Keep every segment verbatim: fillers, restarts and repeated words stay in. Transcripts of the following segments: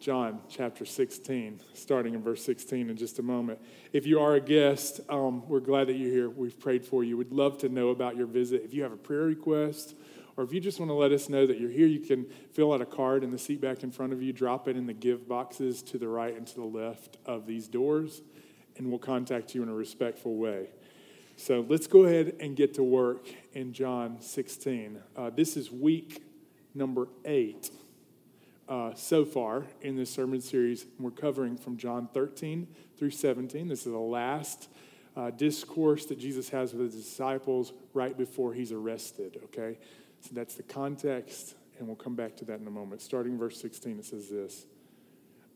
John chapter sixteen, starting in verse sixteen in just a moment. If you are a guest, um, we're glad that you're here. We've prayed for you. We'd love to know about your visit. If you have a prayer request, or if you just want to let us know that you're here, you can fill out a card in the seat back in front of you, drop it in the give boxes to the right and to the left of these doors, and we'll contact you in a respectful way. So let's go ahead and get to work in John sixteen. Uh, this is week number eight uh, so far in this sermon series. We're covering from John thirteen through seventeen. This is the last uh, discourse that Jesus has with his disciples right before he's arrested, okay? So that's the context, and we'll come back to that in a moment. Starting in verse sixteen, it says this: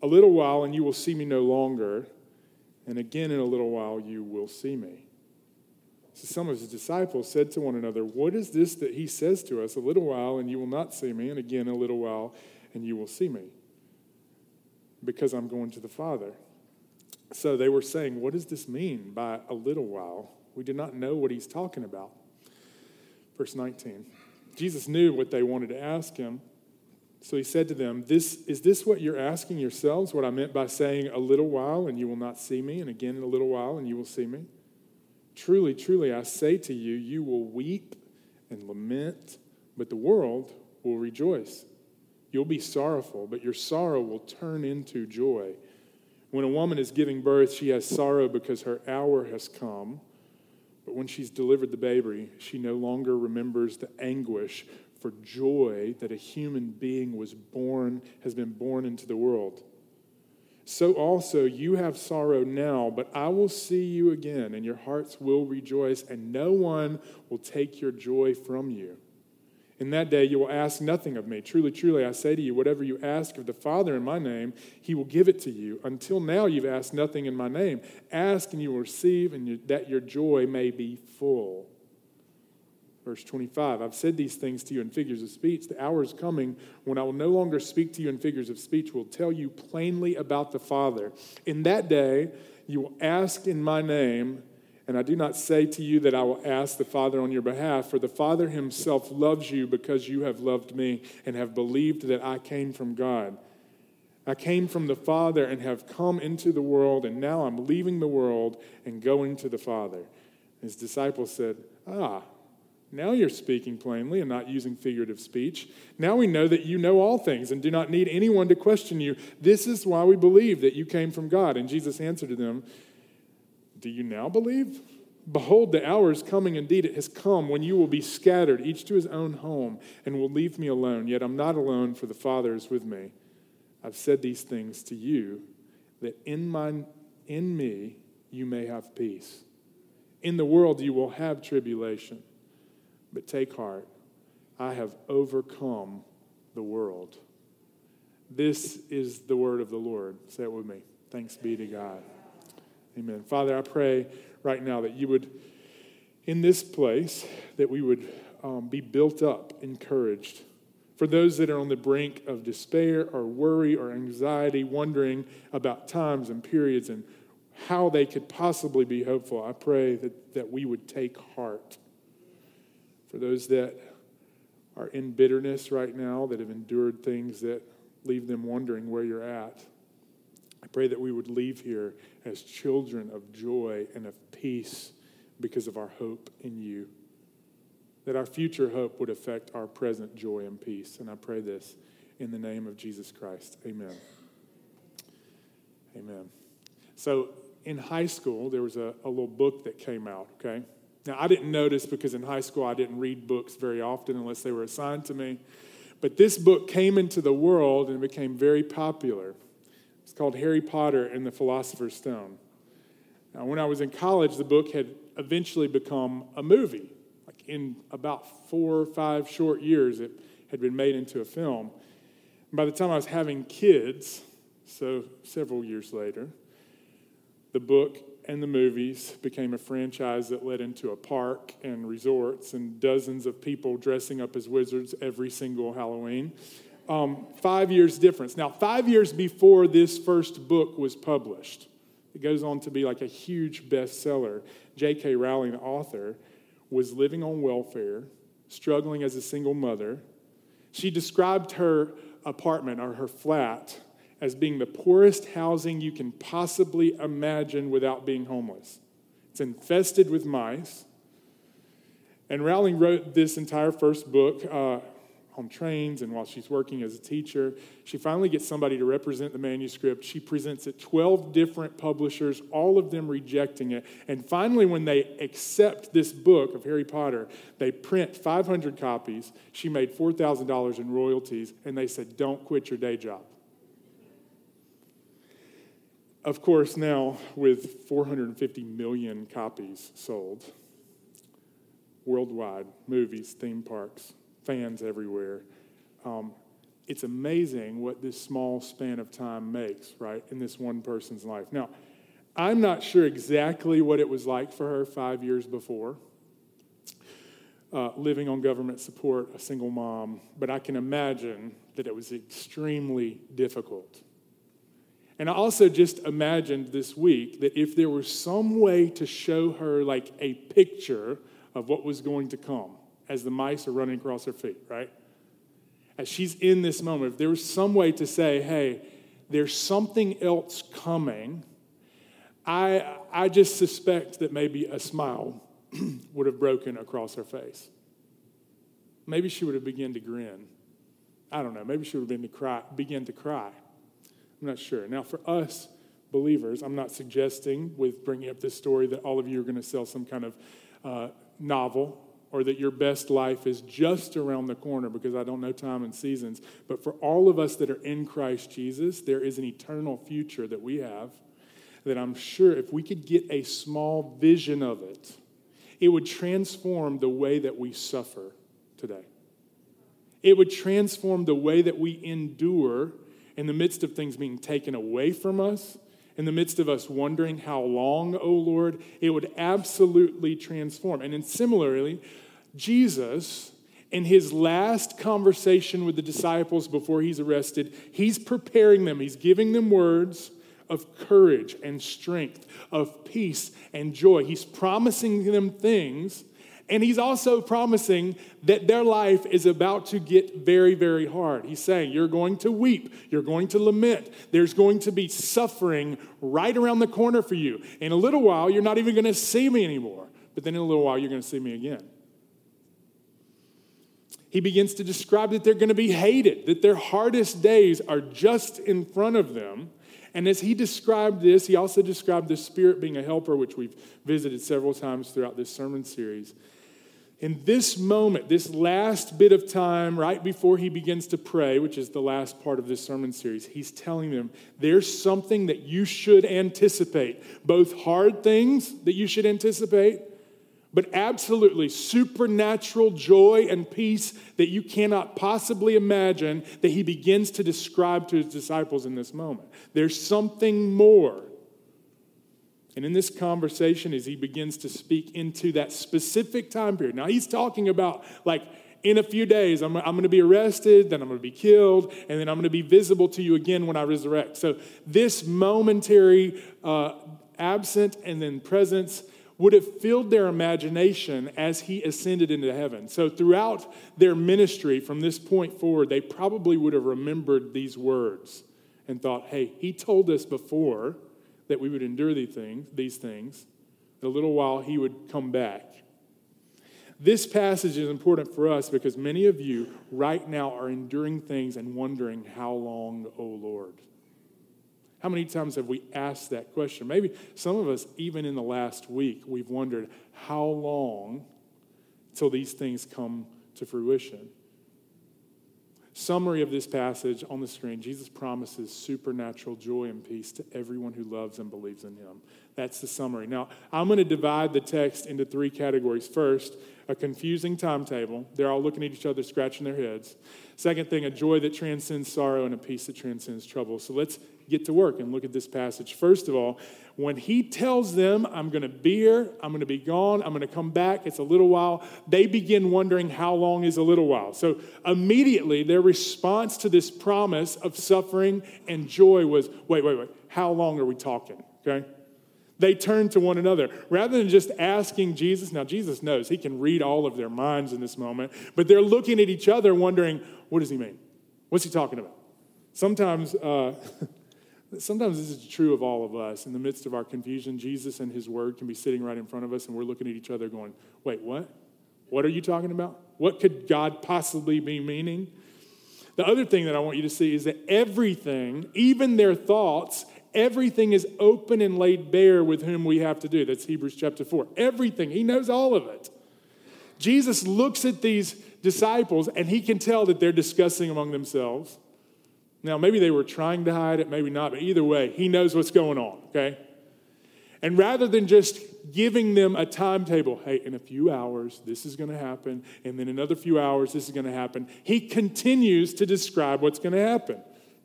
"A little while, and you will see me no longer, and again in a little while you will see me." So some of his disciples said to one another, "What is this that he says to us? A little while, and you will not see me, and again a little while, and you will see me, because I'm going to the Father." So they were saying, "What does this mean by a little while? We do not know what he's talking about." Verse nineteen. Jesus knew what they wanted to ask him, so he said to them, "This is this what you're asking yourselves, what I meant by saying, 'A little while, and you will not see me, and again in a little while, and you will see me'? Truly, truly, I say to you, you will weep and lament, but the world will rejoice. You'll be sorrowful, but your sorrow will turn into joy. When a woman is giving birth, she has sorrow because her hour has come. But when she's delivered the baby, she no longer remembers the anguish for joy that a human being was born, has been born into the world. So also you have sorrow now, but I will see you again, and your hearts will rejoice, and no one will take your joy from you. In that day you will ask nothing of me. Truly, truly, I say to you, whatever you ask of the Father in my name, he will give it to you. Until now you've asked nothing in my name. Ask and you will receive, and you, that your joy may be full." Verse twenty-five, "I've said these things to you in figures of speech. The hour is coming when I will no longer speak to you in figures of speech, will tell you plainly about the Father. In that day you will ask in my name, and I do not say to you that I will ask the Father on your behalf, for the Father himself loves you because you have loved me and have believed that I came from God. I came from the Father and have come into the world, and now I'm leaving the world and going to the Father." His disciples said, "Ah, now you're speaking plainly and not using figurative speech. Now we know that you know all things and do not need anyone to question you. This is why we believe that you came from God." And Jesus answered them, "Do you now believe? Behold, the hour is coming. Indeed, it has come when you will be scattered, each to his own home, and will leave me alone. Yet I'm not alone, for the Father is with me. I've said these things to you, that in my, in me you may have peace. In the world you will have tribulation. But take heart, I have overcome the world." This is the word of the Lord. Say it with me. Thanks be to God. Amen. Father, I pray right now that you would, in this place, that we would um, be built up, encouraged. For those that are on the brink of despair or worry or anxiety, wondering about times and periods and how they could possibly be hopeful, I pray that, that we would take heart. For those that are in bitterness right now, that have endured things that leave them wondering where you're at, I pray that we would leave here as children of joy and of peace because of our hope in you. That our future hope would affect our present joy and peace. And I pray this in the name of Jesus Christ. Amen. Amen. So in high school, there was a, a little book that came out, okay? Now, I didn't notice because in high school, I didn't read books very often unless they were assigned to me. But this book came into the world and became very popular. It's called Harry Potter and the Philosopher's Stone. Now, when I was in college, the book had eventually become a movie. Like in about four or five short years, it had been made into a film. And by the time I was having kids, so several years later, the book and the movies became a franchise that led into a park and resorts and dozens of people dressing up as wizards every single Halloween. Um, five years difference. Now, five years before this first book was published, it goes on to be like a huge bestseller. J K Rowling, the author, was living on welfare, struggling as a single mother. She described her apartment or her flat as being the poorest housing you can possibly imagine without being homeless. It's infested with mice. And Rowling wrote this entire first book uh, on trains, and while she's working as a teacher, she finally gets somebody to represent the manuscript. She presents it twelve different publishers, all of them rejecting it. And finally, when they accept this book of Harry Potter, they print five hundred copies. She made four thousand dollars in royalties, and they said, "Don't quit your day job." Of course, now with four hundred fifty million copies sold worldwide, movies, theme parks, fans everywhere, um, it's amazing what this small span of time makes, right, in this one person's life. Now, I'm not sure exactly what it was like for her five years before, uh, living on government support, a single mom, but I can imagine that it was extremely difficult. And I also just imagined this week that if there was some way to show her like a picture of what was going to come as the mice are running across her feet, right? As she's in this moment, if there was some way to say, hey, there's something else coming, I, I just suspect that maybe a smile would have broken across her face. Maybe she would have begun to grin. I don't know. Maybe she would have been to cry, begin to cry. I'm not sure. Now, for us believers, I'm not suggesting with bringing up this story that all of you are going to sell some kind of uh, novel or that your best life is just around the corner, because I don't know time and seasons. But for all of us that are in Christ Jesus, there is an eternal future that we have that I'm sure if we could get a small vision of it, it would transform the way that we suffer today. It would transform the way that we endure in the midst of things being taken away from us, in the midst of us wondering how long, oh Lord, it would absolutely transform. And then similarly, Jesus, in his last conversation with the disciples before he's arrested, he's preparing them, he's giving them words of courage and strength, of peace and joy. He's promising them things, and he's also promising that their life is about to get very, very hard. He's saying, you're going to weep. You're going to lament. There's going to be suffering right around the corner for you. In a little while, you're not even going to see me anymore. But then in a little while, you're going to see me again. He begins to describe that they're going to be hated, that their hardest days are just in front of them. And as he described this, he also described the Spirit being a helper, which we've visited several times throughout this sermon series. In this moment, this last bit of time right before he begins to pray, which is the last part of this sermon series, he's telling them there's something that you should anticipate, both hard things that you should anticipate, but absolutely supernatural joy and peace that you cannot possibly imagine that he begins to describe to his disciples in this moment. There's something more. And in this conversation, as he begins to speak into that specific time period, now he's talking about like, in a few days, I'm, I'm going to be arrested, then I'm going to be killed, and then I'm going to be visible to you again when I resurrect. So this momentary uh, absent and then presence would have filled their imagination as he ascended into heaven. So throughout their ministry from this point forward, they probably would have remembered these words and thought, hey, he told us before that we would endure these things, these things. In a little while, he would come back. This passage is important for us because many of you right now are enduring things and wondering, how long, O Lord? How many times have we asked that question? Maybe some of us, even in the last week, we've wondered how long till these things come to fruition. Summary of this passage on the screen: Jesus promises supernatural joy and peace to everyone who loves and believes in him. That's the summary. Now, I'm going to divide the text into three categories. First, a confusing timetable. They're all looking at each other, scratching their heads. Second thing, a joy that transcends sorrow and a peace that transcends trouble. So let's get to work and look at this passage. First of all, when he tells them, I'm going to be here, I'm going to be gone, I'm going to come back, it's a little while, they begin wondering how long is a little while. So immediately their response to this promise of suffering and joy was, wait, wait, wait, how long are we talking? Okay? They turn to one another. Rather than just asking Jesus, now Jesus knows, he can read all of their minds in this moment, but they're looking at each other wondering, what does he mean? What's he talking about? Sometimes, uh, sometimes this is true of all of us. In the midst of our confusion, Jesus and his word can be sitting right in front of us, and we're looking at each other going, wait, what? What are you talking about? What could God possibly be meaning? The other thing that I want you to see is that everything, even their thoughts, everything is open and laid bare with whom we have to do. That's Hebrews chapter four. Everything. He knows all of it. Jesus looks at these disciples, and he can tell that they're discussing among themselves. Now, maybe they were trying to hide it, maybe not, but either way, he knows what's going on, okay? And rather than just giving them a timetable, hey, in a few hours, this is going to happen, and then another few hours, this is going to happen, he continues to describe what's going to happen.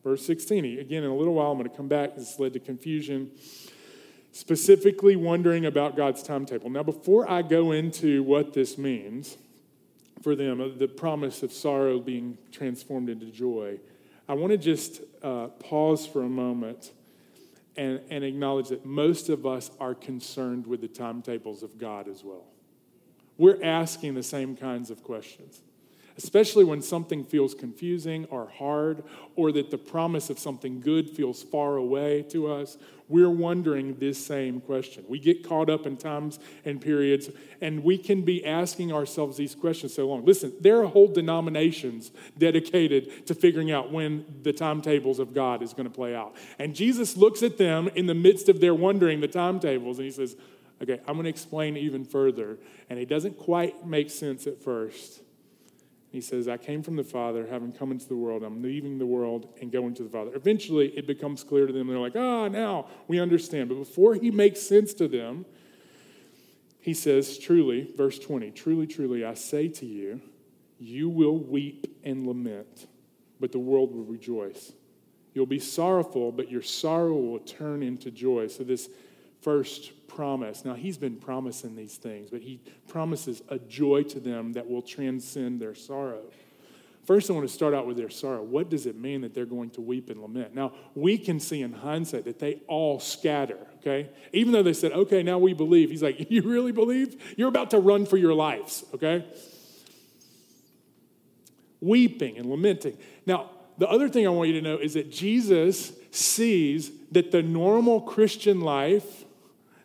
Verse sixteen, again, in a little while, I'm going to come back. This led to confusion, specifically wondering about God's timetable. Now, before I go into what this means for them, the promise of sorrow being transformed into joy, I want to just uh, pause for a moment and, and acknowledge that most of us are concerned with the timetables of God as well. We're asking the same kinds of questions, especially when something feels confusing or hard, or that the promise of something good feels far away to us. We're wondering this same question. We get caught up in times and periods, and we can be asking ourselves these questions so long. Listen, there are whole denominations dedicated to figuring out when the timetables of God is going to play out. And Jesus looks at them in the midst of their wondering the timetables, and he says, okay, I'm going to explain even further. And it doesn't quite make sense at first. He says, I came from the Father, having come into the world. I'm leaving the world and going to the Father. Eventually, it becomes clear to them. They're like, ah, now we understand. But before he makes sense to them, he says, truly, verse twenty, truly, truly, I say to you, you will weep and lament, but the world will rejoice. You'll be sorrowful, but your sorrow will turn into joy. So this first promise. Now, he's been promising these things, but he promises a joy to them that will transcend their sorrow. First, I want to start out with their sorrow. What does it mean that they're going to weep and lament? Now, we can see in hindsight that they all scatter, okay? Even though they said, okay, now we believe. He's like, you really believe? You're about to run for your lives, okay? Weeping and lamenting. Now, the other thing I want you to know is that Jesus sees that the normal Christian life,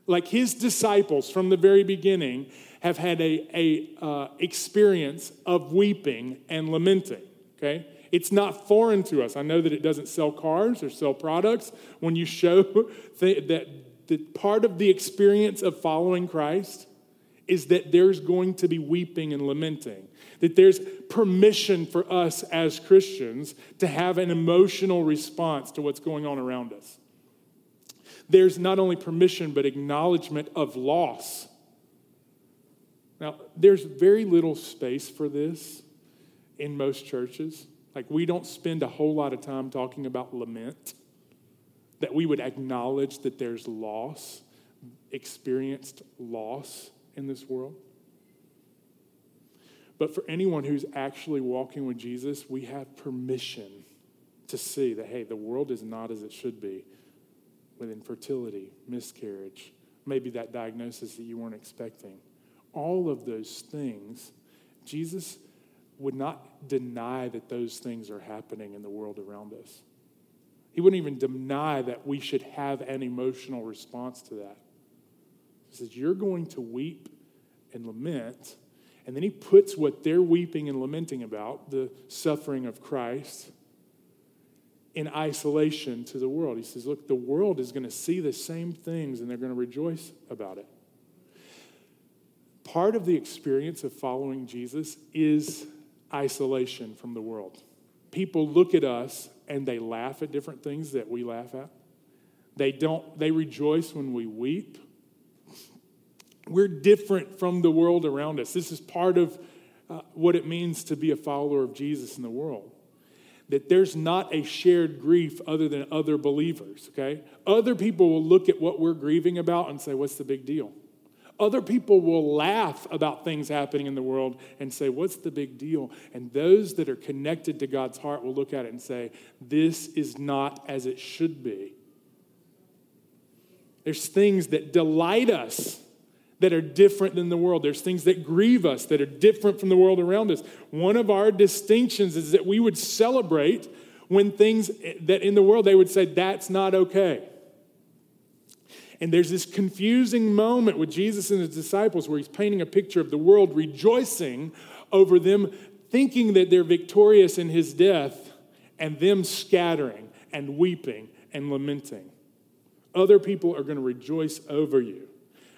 like his disciples from the very beginning, have had a, a uh, experience of weeping and lamenting, okay? It's not foreign to us. I know that it doesn't sell cars or sell products when you show th- that the part of the experience of following Christ is that there's going to be weeping and lamenting, that there's permission for us as Christians to have an emotional response to what's going on around us. There's not only permission, but acknowledgement of loss. Now, there's very little space for this in most churches. Like, we don't spend a whole lot of time talking about lament, that we would acknowledge that there's loss, experienced loss in this world. But for anyone who's actually walking with Jesus, we have permission to see that, hey, the world is not as it should be. With infertility, miscarriage, maybe that diagnosis that you weren't expecting. All of those things, Jesus would not deny that those things are happening in the world around us. He wouldn't even deny that we should have an emotional response to that. He says, you're going to weep and lament, and then he puts what they're weeping and lamenting about, the suffering of Christ, in isolation to the world. He says, look, the world is going to see the same things and they're going to rejoice about it. Part of the experience of following Jesus is isolation from the world. People look at us and they laugh at different things that we laugh at. They don't, they rejoice when we weep. We're different from the world around us. This is part of uh, what it means to be a follower of Jesus in the world. That there's not a shared grief other than other believers, okay? Other people will look at what we're grieving about and say, what's the big deal? Other people will laugh about things happening in the world and say, what's the big deal? And those that are connected to God's heart will look at it and say, this is not as it should be. There's things that delight us that are different than the world. There's things that grieve us that are different from the world around us. One of our distinctions is that we would celebrate when things that in the world they would say, that's not okay. And there's this confusing moment with Jesus and his disciples where he's painting a picture of the world rejoicing over them thinking that they're victorious in his death and them scattering and weeping and lamenting. Other people are going to rejoice over you.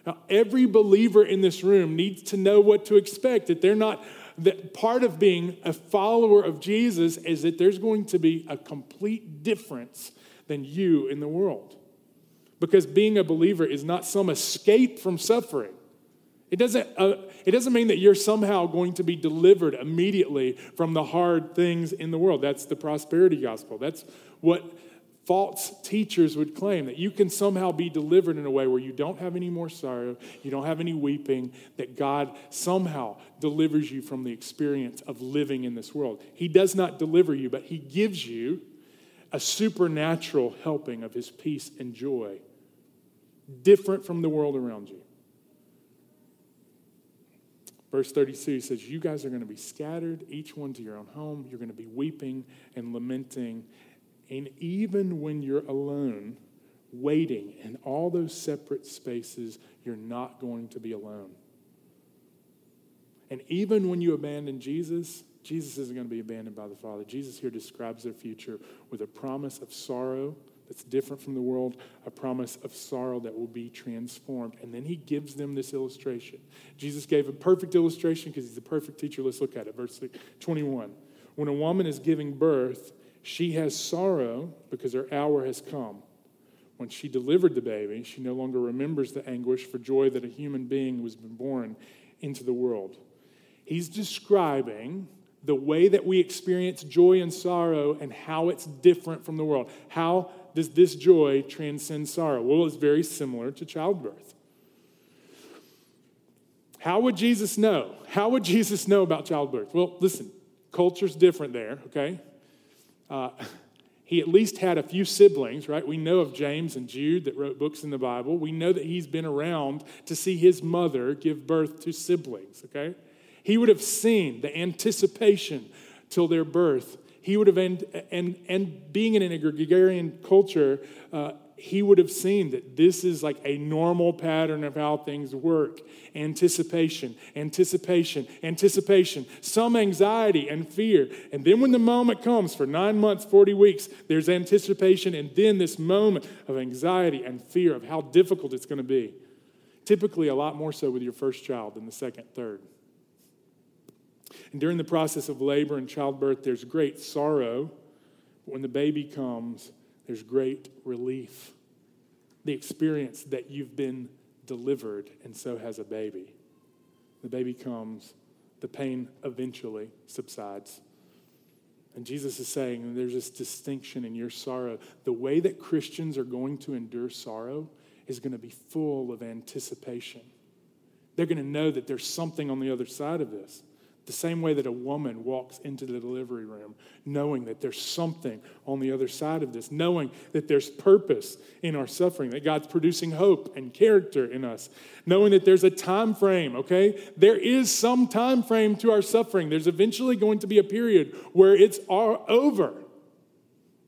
Now, every believer in this room needs to know what to expect, that they're not, that part of being a follower of Jesus is that there's going to be a complete difference than you in the world. Because being a believer is not some escape from suffering. It doesn't, uh, it doesn't mean that you're somehow going to be delivered immediately from the hard things in the world. That's the prosperity gospel. That's what false teachers would claim, that you can somehow be delivered in a way where you don't have any more sorrow, you don't have any weeping, that God somehow delivers you from the experience of living in this world. He does not deliver you, but he gives you a supernatural helping of his peace and joy, different from the world around you. Verse thirty-two says, you guys are going to be scattered, each one to your own home. You're going to be weeping and lamenting. And even when you're alone, waiting in all those separate spaces, you're not going to be alone. And even when you abandon Jesus, Jesus isn't going to be abandoned by the Father. Jesus here describes their future with a promise of sorrow that's different from the world, a promise of sorrow that will be transformed. And then he gives them this illustration. Jesus gave a perfect illustration because he's the perfect teacher. Let's look at it. Verse twenty-one. When a woman is giving birth, she has sorrow because her hour has come. When she delivered the baby, she no longer remembers the anguish for joy that a human being was born into the world. He's describing the way that we experience joy and sorrow and how it's different from the world. How does this joy transcend sorrow? Well, it's very similar to childbirth. How would Jesus know? How would Jesus know about childbirth? Well, listen, culture's different there, okay? Uh, he at least had a few siblings, right? We know of James and Jude that wrote books in the Bible. We know that he's been around to see his mother give birth to siblings, okay? He would have seen the anticipation till their birth. He would have, and, and, and being in a gregarian culture, uh, he would have seen that this is like a normal pattern of how things work. Anticipation, anticipation, anticipation, some anxiety and fear. And then when the moment comes for nine months, forty weeks, there's anticipation and then this moment of anxiety and fear of how difficult it's going to be. Typically a lot more so with your first child than the second, third. And during the process of labor and childbirth, there's great sorrow. But when the baby comes, there's great relief. The experience that you've been delivered and so has a baby. The baby comes, the pain eventually subsides. And Jesus is saying there's this distinction in your sorrow. The way that Christians are going to endure sorrow is going to be full of anticipation. They're going to know that there's something on the other side of this. The same way that a woman walks into the delivery room, knowing that there's something on the other side of this, knowing that there's purpose in our suffering, that God's producing hope and character in us, knowing that there's a time frame, okay? There is some time frame to our suffering. There's eventually going to be a period where it's all over.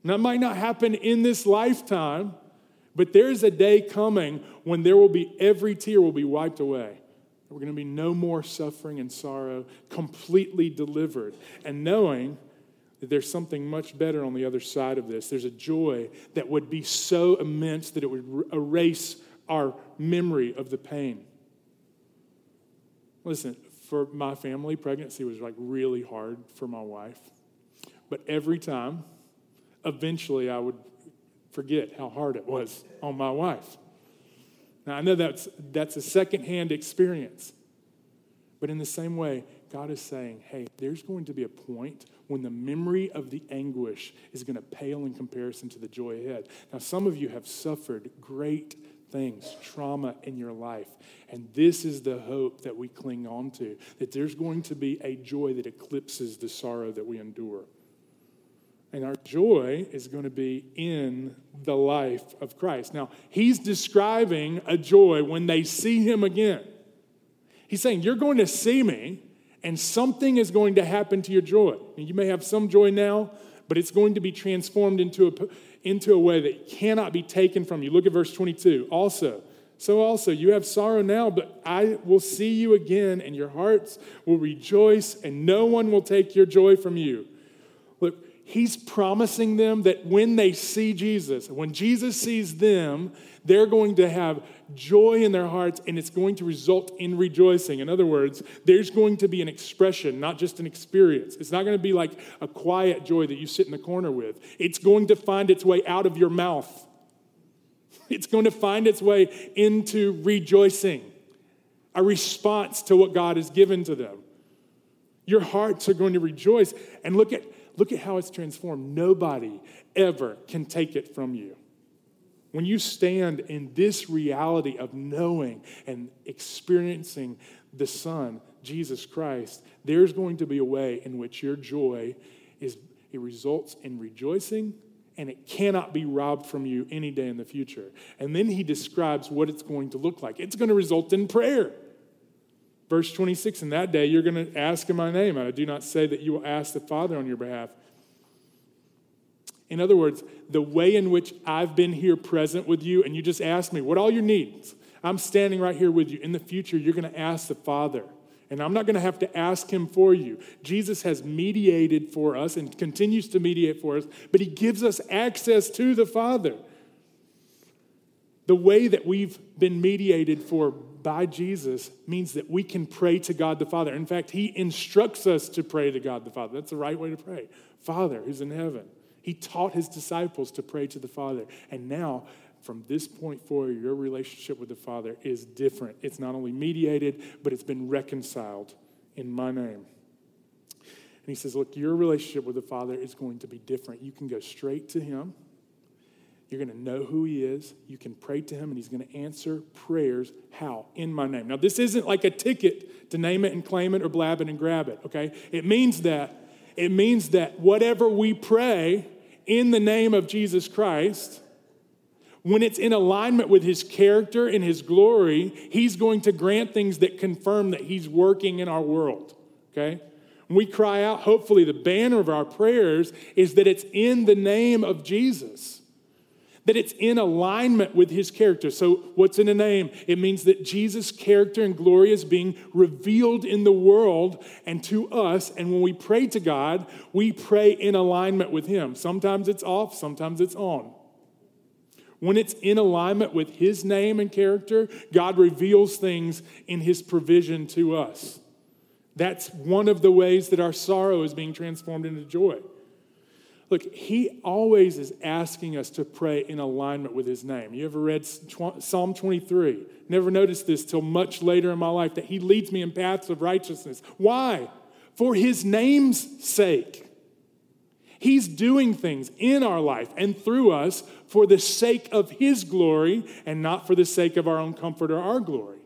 Now, it might not happen in this lifetime, but there is a day coming when there will be, every tear will be wiped away. We're going to be no more suffering and sorrow, completely delivered. And knowing that there's something much better on the other side of this. There's a joy that would be so immense that it would erase our memory of the pain. Listen, for my family, pregnancy was like really hard for my wife. But every time, eventually I would forget how hard it was on my wife. Now, I know that's, that's a secondhand experience, but in the same way, God is saying, hey, there's going to be a point when the memory of the anguish is going to pale in comparison to the joy ahead. Now, some of you have suffered great things, trauma in your life, and this is the hope that we cling on to, that there's going to be a joy that eclipses the sorrow that we endure. And our joy is going to be in the life of Christ. Now, he's describing a joy when they see him again. He's saying, you're going to see me, and something is going to happen to your joy. And you may have some joy now, but it's going to be transformed into a, into a way that cannot be taken from you. Look at verse twenty-two. Also, so also you have sorrow now, but I will see you again, and your hearts will rejoice, and no one will take your joy from you. Look, he's promising them that when they see Jesus, when Jesus sees them, they're going to have joy in their hearts, and it's going to result in rejoicing. In other words, there's going to be an expression, not just an experience. It's not going to be like a quiet joy that you sit in the corner with. It's going to find its way out of your mouth. It's going to find its way into rejoicing, a response to what God has given to them. Your hearts are going to rejoice. And look at look at how it's transformed. Nobody ever can take it from you. When you stand in this reality of knowing and experiencing the Son, Jesus Christ, there's going to be a way in which your joy is it results in rejoicing, and it cannot be robbed from you any day in the future. And then he describes what it's going to look like. It's going to result in prayer. Verse twenty-six, in that day you're going to ask in my name. I do not say that you will ask the Father on your behalf. In other words, the way in which I've been here present with you, and you just ask me what all your needs, I'm standing right here with you. In the future, you're going to ask the Father. And I'm not going to have to ask him for you. Jesus has mediated for us and continues to mediate for us, but he gives us access to the Father. The way that we've been mediated for by Jesus means that we can pray to God the Father. In fact, he instructs us to pray to God the Father. That's the right way to pray. Father, who's in heaven. He taught his disciples to pray to the Father. And now, from this point forward, your relationship with the Father is different. It's not only mediated, but it's been reconciled in my name. And he says, look, your relationship with the Father is going to be different. You can go straight to him. You're going to know who he is. You can pray to him, and he's going to answer prayers. How? In my name. Now, this isn't like a ticket to name it and claim it or blab it and grab it, okay? It means that, it means that whatever we pray in the name of Jesus Christ, when it's in alignment with his character and his glory, he's going to grant things that confirm that he's working in our world, okay? When we cry out, hopefully the banner of our prayers is that it's in the name of Jesus, that it's in alignment with his character. So what's in a name? It means that Jesus' character and glory is being revealed in the world and to us. And when we pray to God, we pray in alignment with him. Sometimes it's off, sometimes it's on. When it's in alignment with his name and character, God reveals things in his provision to us. That's one of the ways that our sorrow is being transformed into joy. Look, he always is asking us to pray in alignment with his name. You ever read Psalm twenty-three? Never noticed this till much later in my life, that he leads me in paths of righteousness. Why? For his name's sake. He's doing things in our life and through us for the sake of his glory and not for the sake of our own comfort or our glory.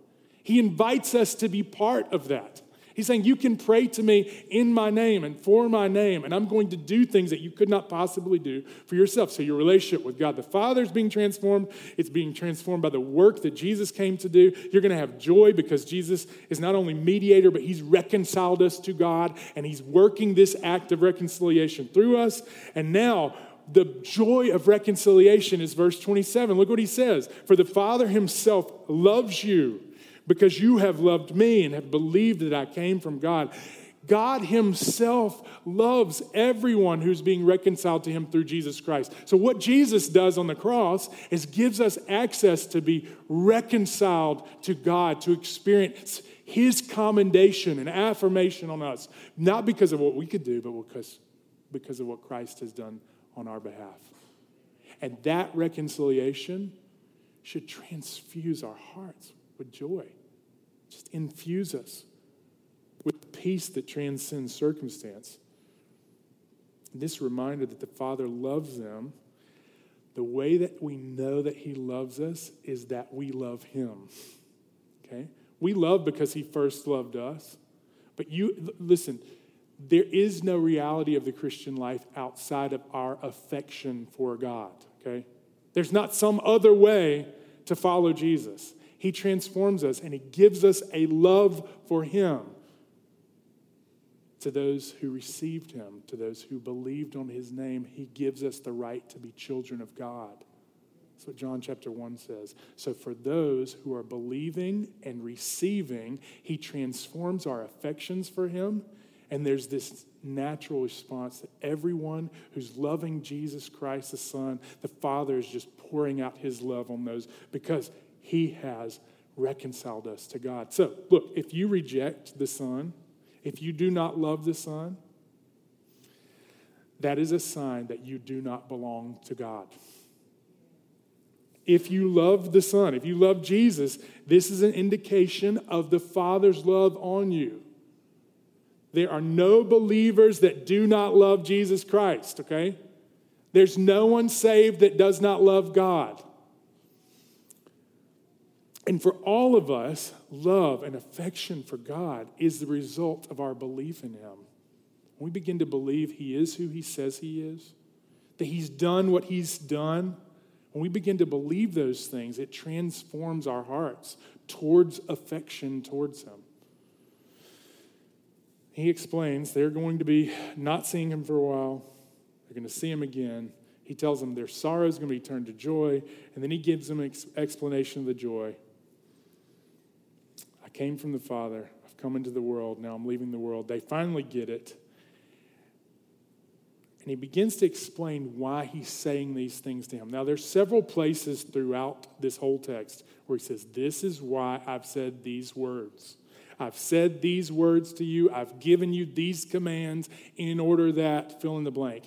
He invites us to be part of that. He's saying, you can pray to me in my name and for my name, and I'm going to do things that you could not possibly do for yourself. So your relationship with God the Father is being transformed. It's being transformed by the work that Jesus came to do. You're going to have joy because Jesus is not only mediator, but he's reconciled us to God, and he's working this act of reconciliation through us. And now the joy of reconciliation is verse twenty-seven. Look what he says. For the Father himself loves you, because you have loved me and have believed that I came from God. God himself loves everyone who's being reconciled to him through Jesus Christ. So what Jesus does on the cross is gives us access to be reconciled to God, to experience his commendation and affirmation on us, not because of what we could do, but because, because of what Christ has done on our behalf. And that reconciliation should transfuse our hearts with joy. Just infuse us with peace that transcends circumstance. This reminder that the Father loves them, the way that we know that he loves us is that we love him. Okay? We love because he first loved us. But you, listen, there is no reality of the Christian life outside of our affection for God. Okay? There's not some other way to follow Jesus. He transforms us, and he gives us a love for him. To those who received him, to those who believed on his name, he gives us the right to be children of God. That's what John chapter one says. So for those who are believing and receiving, he transforms our affections for him. And there's this natural response that everyone who's loving Jesus Christ, the Son, the Father is just pouring out his love on those because he has reconciled us to God. So look, if you reject the Son, if you do not love the Son, that is a sign that you do not belong to God. If you love the Son, if you love Jesus, this is an indication of the Father's love on you. There are no believers that do not love Jesus Christ, okay? There's no one saved that does not love God. And for all of us, love and affection for God is the result of our belief in him. When we begin to believe he is who he says he is, that he's done what he's done, when we begin to believe those things, it transforms our hearts towards affection towards him. He explains they're going to be not seeing him for a while. They're going to see him again. He tells them their sorrow is going to be turned to joy. And then he gives them an explanation of the joy. I came from the Father. I've come into the world. Now I'm leaving the world. They finally get it. And he begins to explain why he's saying these things to him. Now, there's several places throughout this whole text where he says, this is why I've said these words. I've said these words to you. I've given you these commands in order that fill in the blank.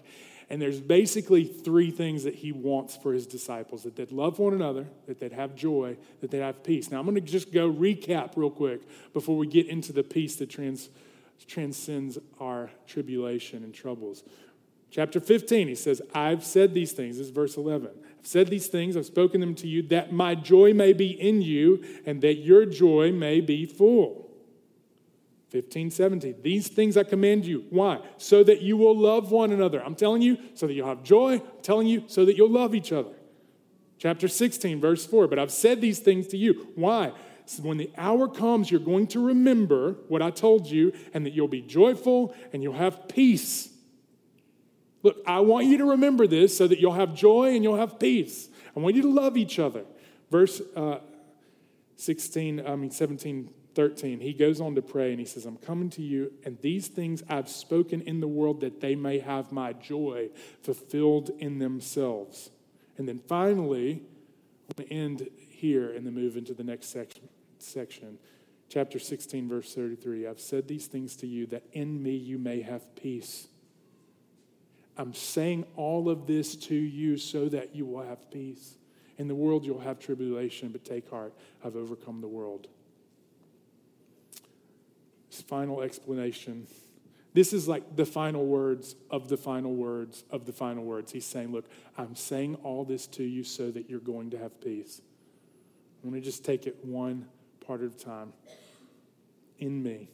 And there's basically three things that he wants for his disciples, that they'd love one another, that they'd have joy, that they'd have peace. Now, I'm going to just go recap real quick before we get into the peace that trans, transcends our tribulation and troubles. Chapter fifteen, he says, I've said these things. This is verse eleven. I've said these things, I've spoken them to you, that my joy may be in you and that your joy may be full. fifteen, seventeen, these things I command you. Why? So that you will love one another. I'm telling you, so that you'll have joy. I'm telling you, so that you'll love each other. Chapter sixteen, verse four, but I've said these things to you. Why? So when the hour comes, you're going to remember what I told you and that you'll be joyful and you'll have peace. Look, I want you to remember this so that you'll have joy and you'll have peace. I want you to love each other. Verse uh, sixteen, I mean seventeen, thirteen, he goes on to pray and he says, I'm coming to you and these things I've spoken in the world that they may have my joy fulfilled in themselves. And then finally, I'm going to end here and then move into the next section. section. Chapter sixteen, verse thirty-three, I've said these things to you that in me you may have peace. I'm saying all of this to you so that you will have peace. In the world you'll have tribulation, but take heart, I've overcome the world. Final explanation. This is like the final words of the final words of the final words. He's saying, look, I'm saying all this to you so that you're going to have peace. I'm going to just take it one part at a time. In me.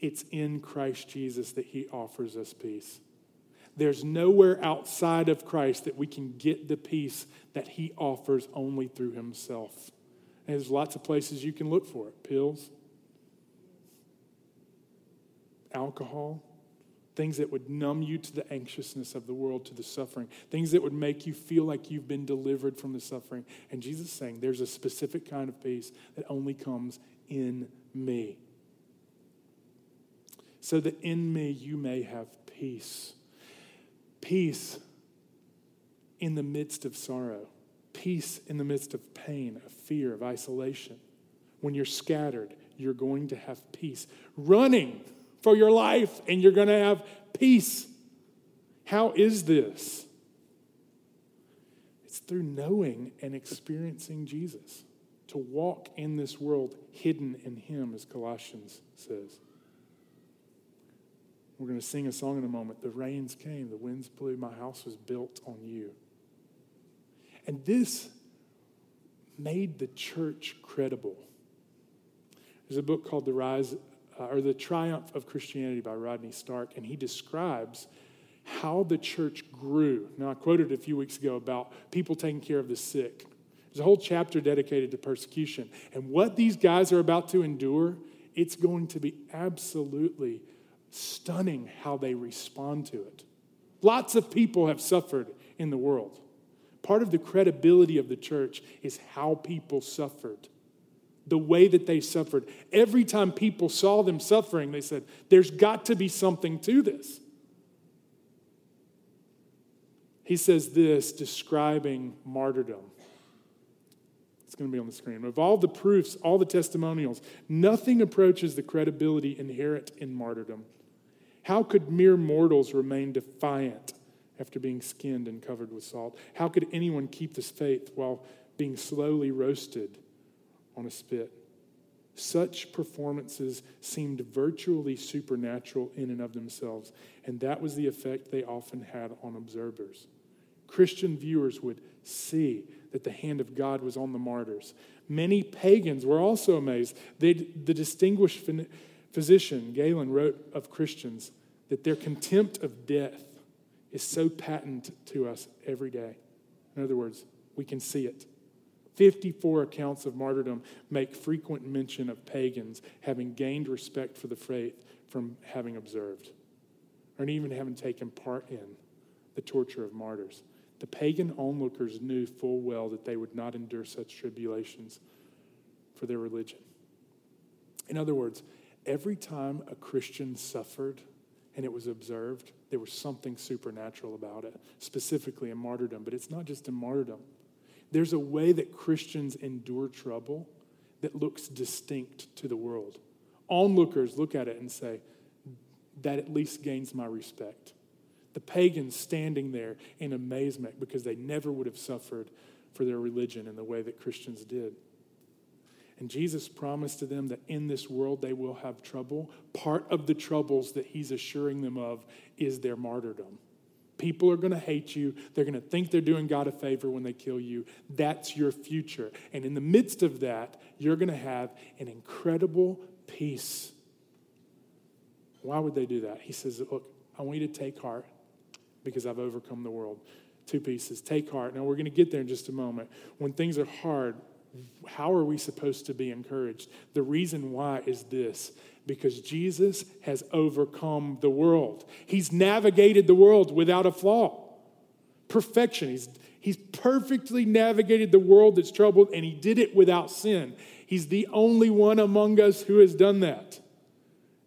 It's in Christ Jesus that he offers us peace. There's nowhere outside of Christ that we can get the peace that he offers only through himself. And there's lots of places you can look for it. Pills, alcohol, things that would numb you to the anxiousness of the world, to the suffering, things that would make you feel like you've been delivered from the suffering. And Jesus is saying there's a specific kind of peace that only comes in me. So that in me you may have peace. Peace in the midst of sorrow. Peace in the midst of pain, of fear, of isolation. When you're scattered, you're going to have peace. Running for your life, and you're going to have peace. How is this? It's through knowing and experiencing Jesus. To walk in this world hidden in him, as Colossians says. We're going to sing a song in a moment. The rains came, the winds blew, my house was built on you. And this made the church credible. There's a book called The Rise Uh, or The Triumph of Christianity by Rodney Stark, and he describes how the church grew. Now, I quoted a few weeks ago about people taking care of the sick. There's a whole chapter dedicated to persecution. And what these guys are about to endure, it's going to be absolutely Stunning how they respond to it. Lots of people have suffered in the world. Part of the credibility of the church is how people suffered, the way that they suffered. Every time people saw them suffering, they said, there's got to be something to this. He says this, describing martyrdom. It's going to be on the screen. Of all the proofs, all the testimonials, nothing approaches the credibility inherent in martyrdom. How could mere mortals remain defiant after being skinned and covered with salt? How could anyone keep this faith while being slowly roasted on a spit? Such performances seemed virtually supernatural in and of themselves, and that was the effect they often had on observers. Christian viewers would see that the hand of God was on the martyrs. Many pagans were also amazed. They, the distinguished physician, Galen, wrote of Christians that their contempt of death is so patent to us every day. In other words, we can see it. fifty-four accounts of martyrdom make frequent mention of pagans having gained respect for the faith from having observed, or even having taken part in the torture of martyrs. The pagan onlookers knew full well that they would not endure such tribulations for their religion. In other words, every time a Christian suffered and it was observed, there was something supernatural about it, specifically in martyrdom. But it's not just in martyrdom. There's a way that Christians endure trouble that looks distinct to the world. Onlookers look at it and say, that at least gains my respect. The pagans standing there in amazement because they never would have suffered for their religion in the way that Christians did. And Jesus promised to them that in this world they will have trouble. Part of the troubles that he's assuring them of is their martyrdom. People are going to hate you. They're going to think they're doing God a favor when they kill you. That's your future. And in the midst of that, you're going to have an incredible peace. Why would they do that? He says, look, I want you to take heart because I've overcome the world. Two pieces. Take heart. Now, we're going to get there in just a moment. When things are hard, how are we supposed to be encouraged? The reason why is this. Because Jesus has overcome the world. He's navigated the world without a flaw. Perfection. He's, he's perfectly navigated the world that's troubled, and he did it without sin. He's the only one among us who has done that.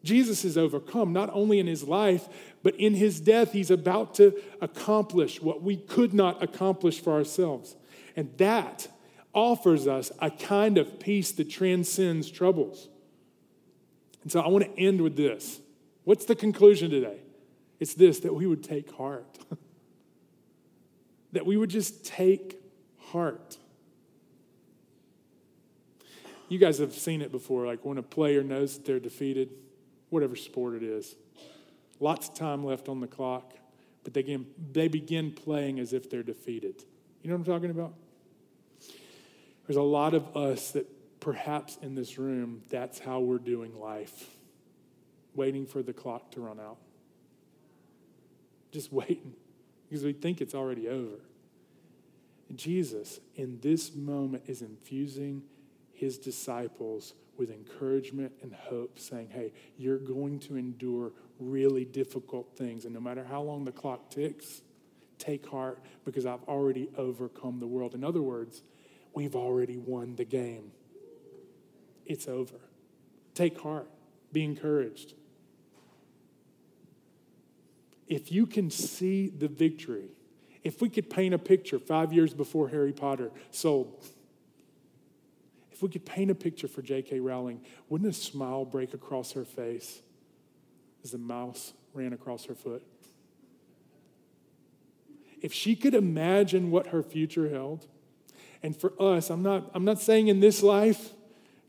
Jesus is overcome, not only in his life, but in his death. He's about to accomplish what we could not accomplish for ourselves. And that offers us a kind of peace that transcends troubles. And so I want to end with this. What's the conclusion today? It's this, that we would take heart. That we would just take heart. You guys have seen it before, like when a player knows that they're defeated, whatever sport it is. Lots of time left on the clock, but they begin, they begin playing as if they're defeated. You know what I'm talking about? There's a lot of us that perhaps in this room, that's how we're doing life. Waiting for the clock to run out. Just waiting. Because we think it's already over. And Jesus, in this moment, is infusing his disciples with encouragement and hope, saying, hey, you're going to endure really difficult things. And no matter how long the clock ticks, take heart because I've already overcome the world. In other words, we've already won the game. It's over. Take heart. Be encouraged. If you can see the victory, if we could paint a picture five years before Harry Potter sold, if we could paint a picture for J K Rowling, wouldn't a smile break across her face as the mouse ran across her foot? If she could imagine what her future held, and for us, I'm not, I'm not saying in this life,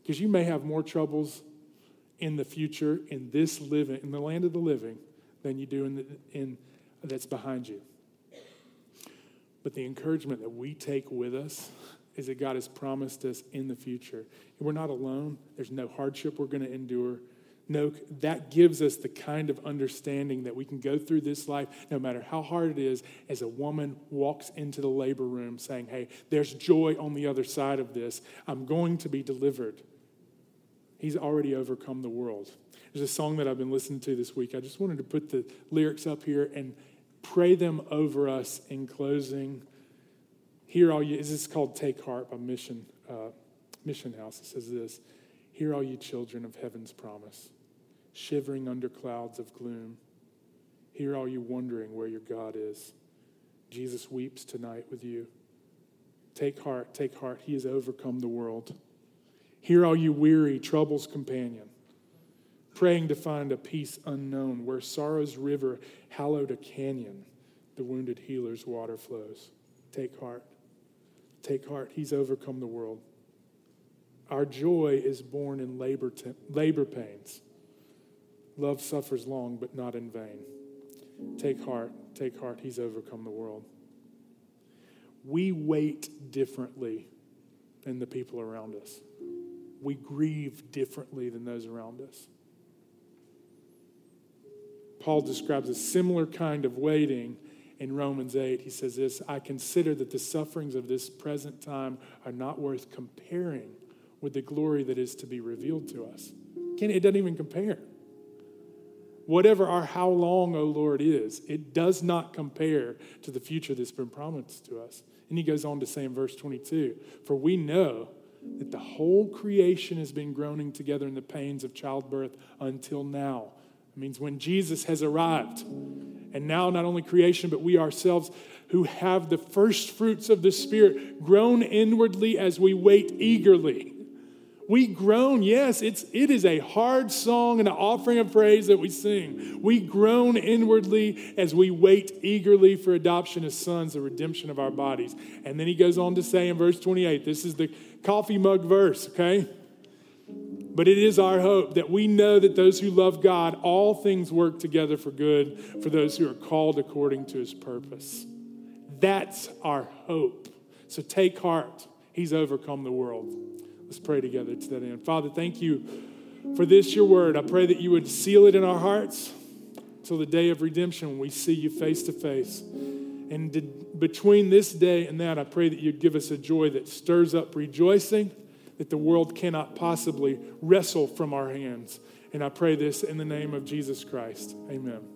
because you may have more troubles in the future in this living, in the land of the living, than you do in, the, in that's behind you. But the encouragement that we take with us is that God has promised us in the future. We're not alone. There's no hardship we're going to endure. No, that gives us the kind of understanding that we can go through this life, no matter how hard it is, as a woman walks into the labor room saying, hey, there's joy on the other side of this. I'm going to be delivered. He's already overcome the world. There's a song that I've been listening to this week. I just wanted to put the lyrics up here and pray them over us in closing. Hear all you, this is called Take Heart by Mission, uh, Mission House. It says this, hear all you children of heaven's promise, shivering under clouds of gloom. Hear all you wondering where your God is. Jesus weeps tonight with you. Take heart, take heart. He has overcome the world. Hear all you weary, trouble's companion, praying to find a peace unknown where sorrow's river hallowed a canyon, the wounded healer's water flows. Take heart, take heart. He's overcome the world. Our joy is born in labor, te- labor pains. Love suffers long, but not in vain. Take heart, take heart. He's overcome the world. We wait differently than the people around us. We grieve differently than those around us. Paul describes a similar kind of waiting in Romans eight. He says this, I consider that the sufferings of this present time are not worth comparing with the glory that is to be revealed to us. It doesn't even compare. Whatever our how long, O Lord, is, it does not compare to the future that's been promised to us. And he goes on to say in verse twenty-two, for we know that the whole creation has been groaning together in the pains of childbirth until now. It means when Jesus has arrived. And now not only creation, but we ourselves who have the first fruits of the Spirit groan inwardly as we wait eagerly. We groan, yes, it's, it is a hard song and an offering of praise that we sing. We groan inwardly as we wait eagerly for adoption as sons, the redemption of our bodies. And then he goes on to say in verse twenty-eight, this is the coffee mug verse, okay? But it is our hope that we know that those who love God, all things work together for good for those who are called according to his purpose. That's our hope. So take heart. He's overcome the world. Let's pray together to that end. Father, thank you for this, your word. I pray that you would seal it in our hearts till the day of redemption when we see you face to face. And did, between this day and that, I pray that you'd give us a joy that stirs up rejoicing that the world cannot possibly wrestle from our hands. And I pray this in the name of Jesus Christ. Amen.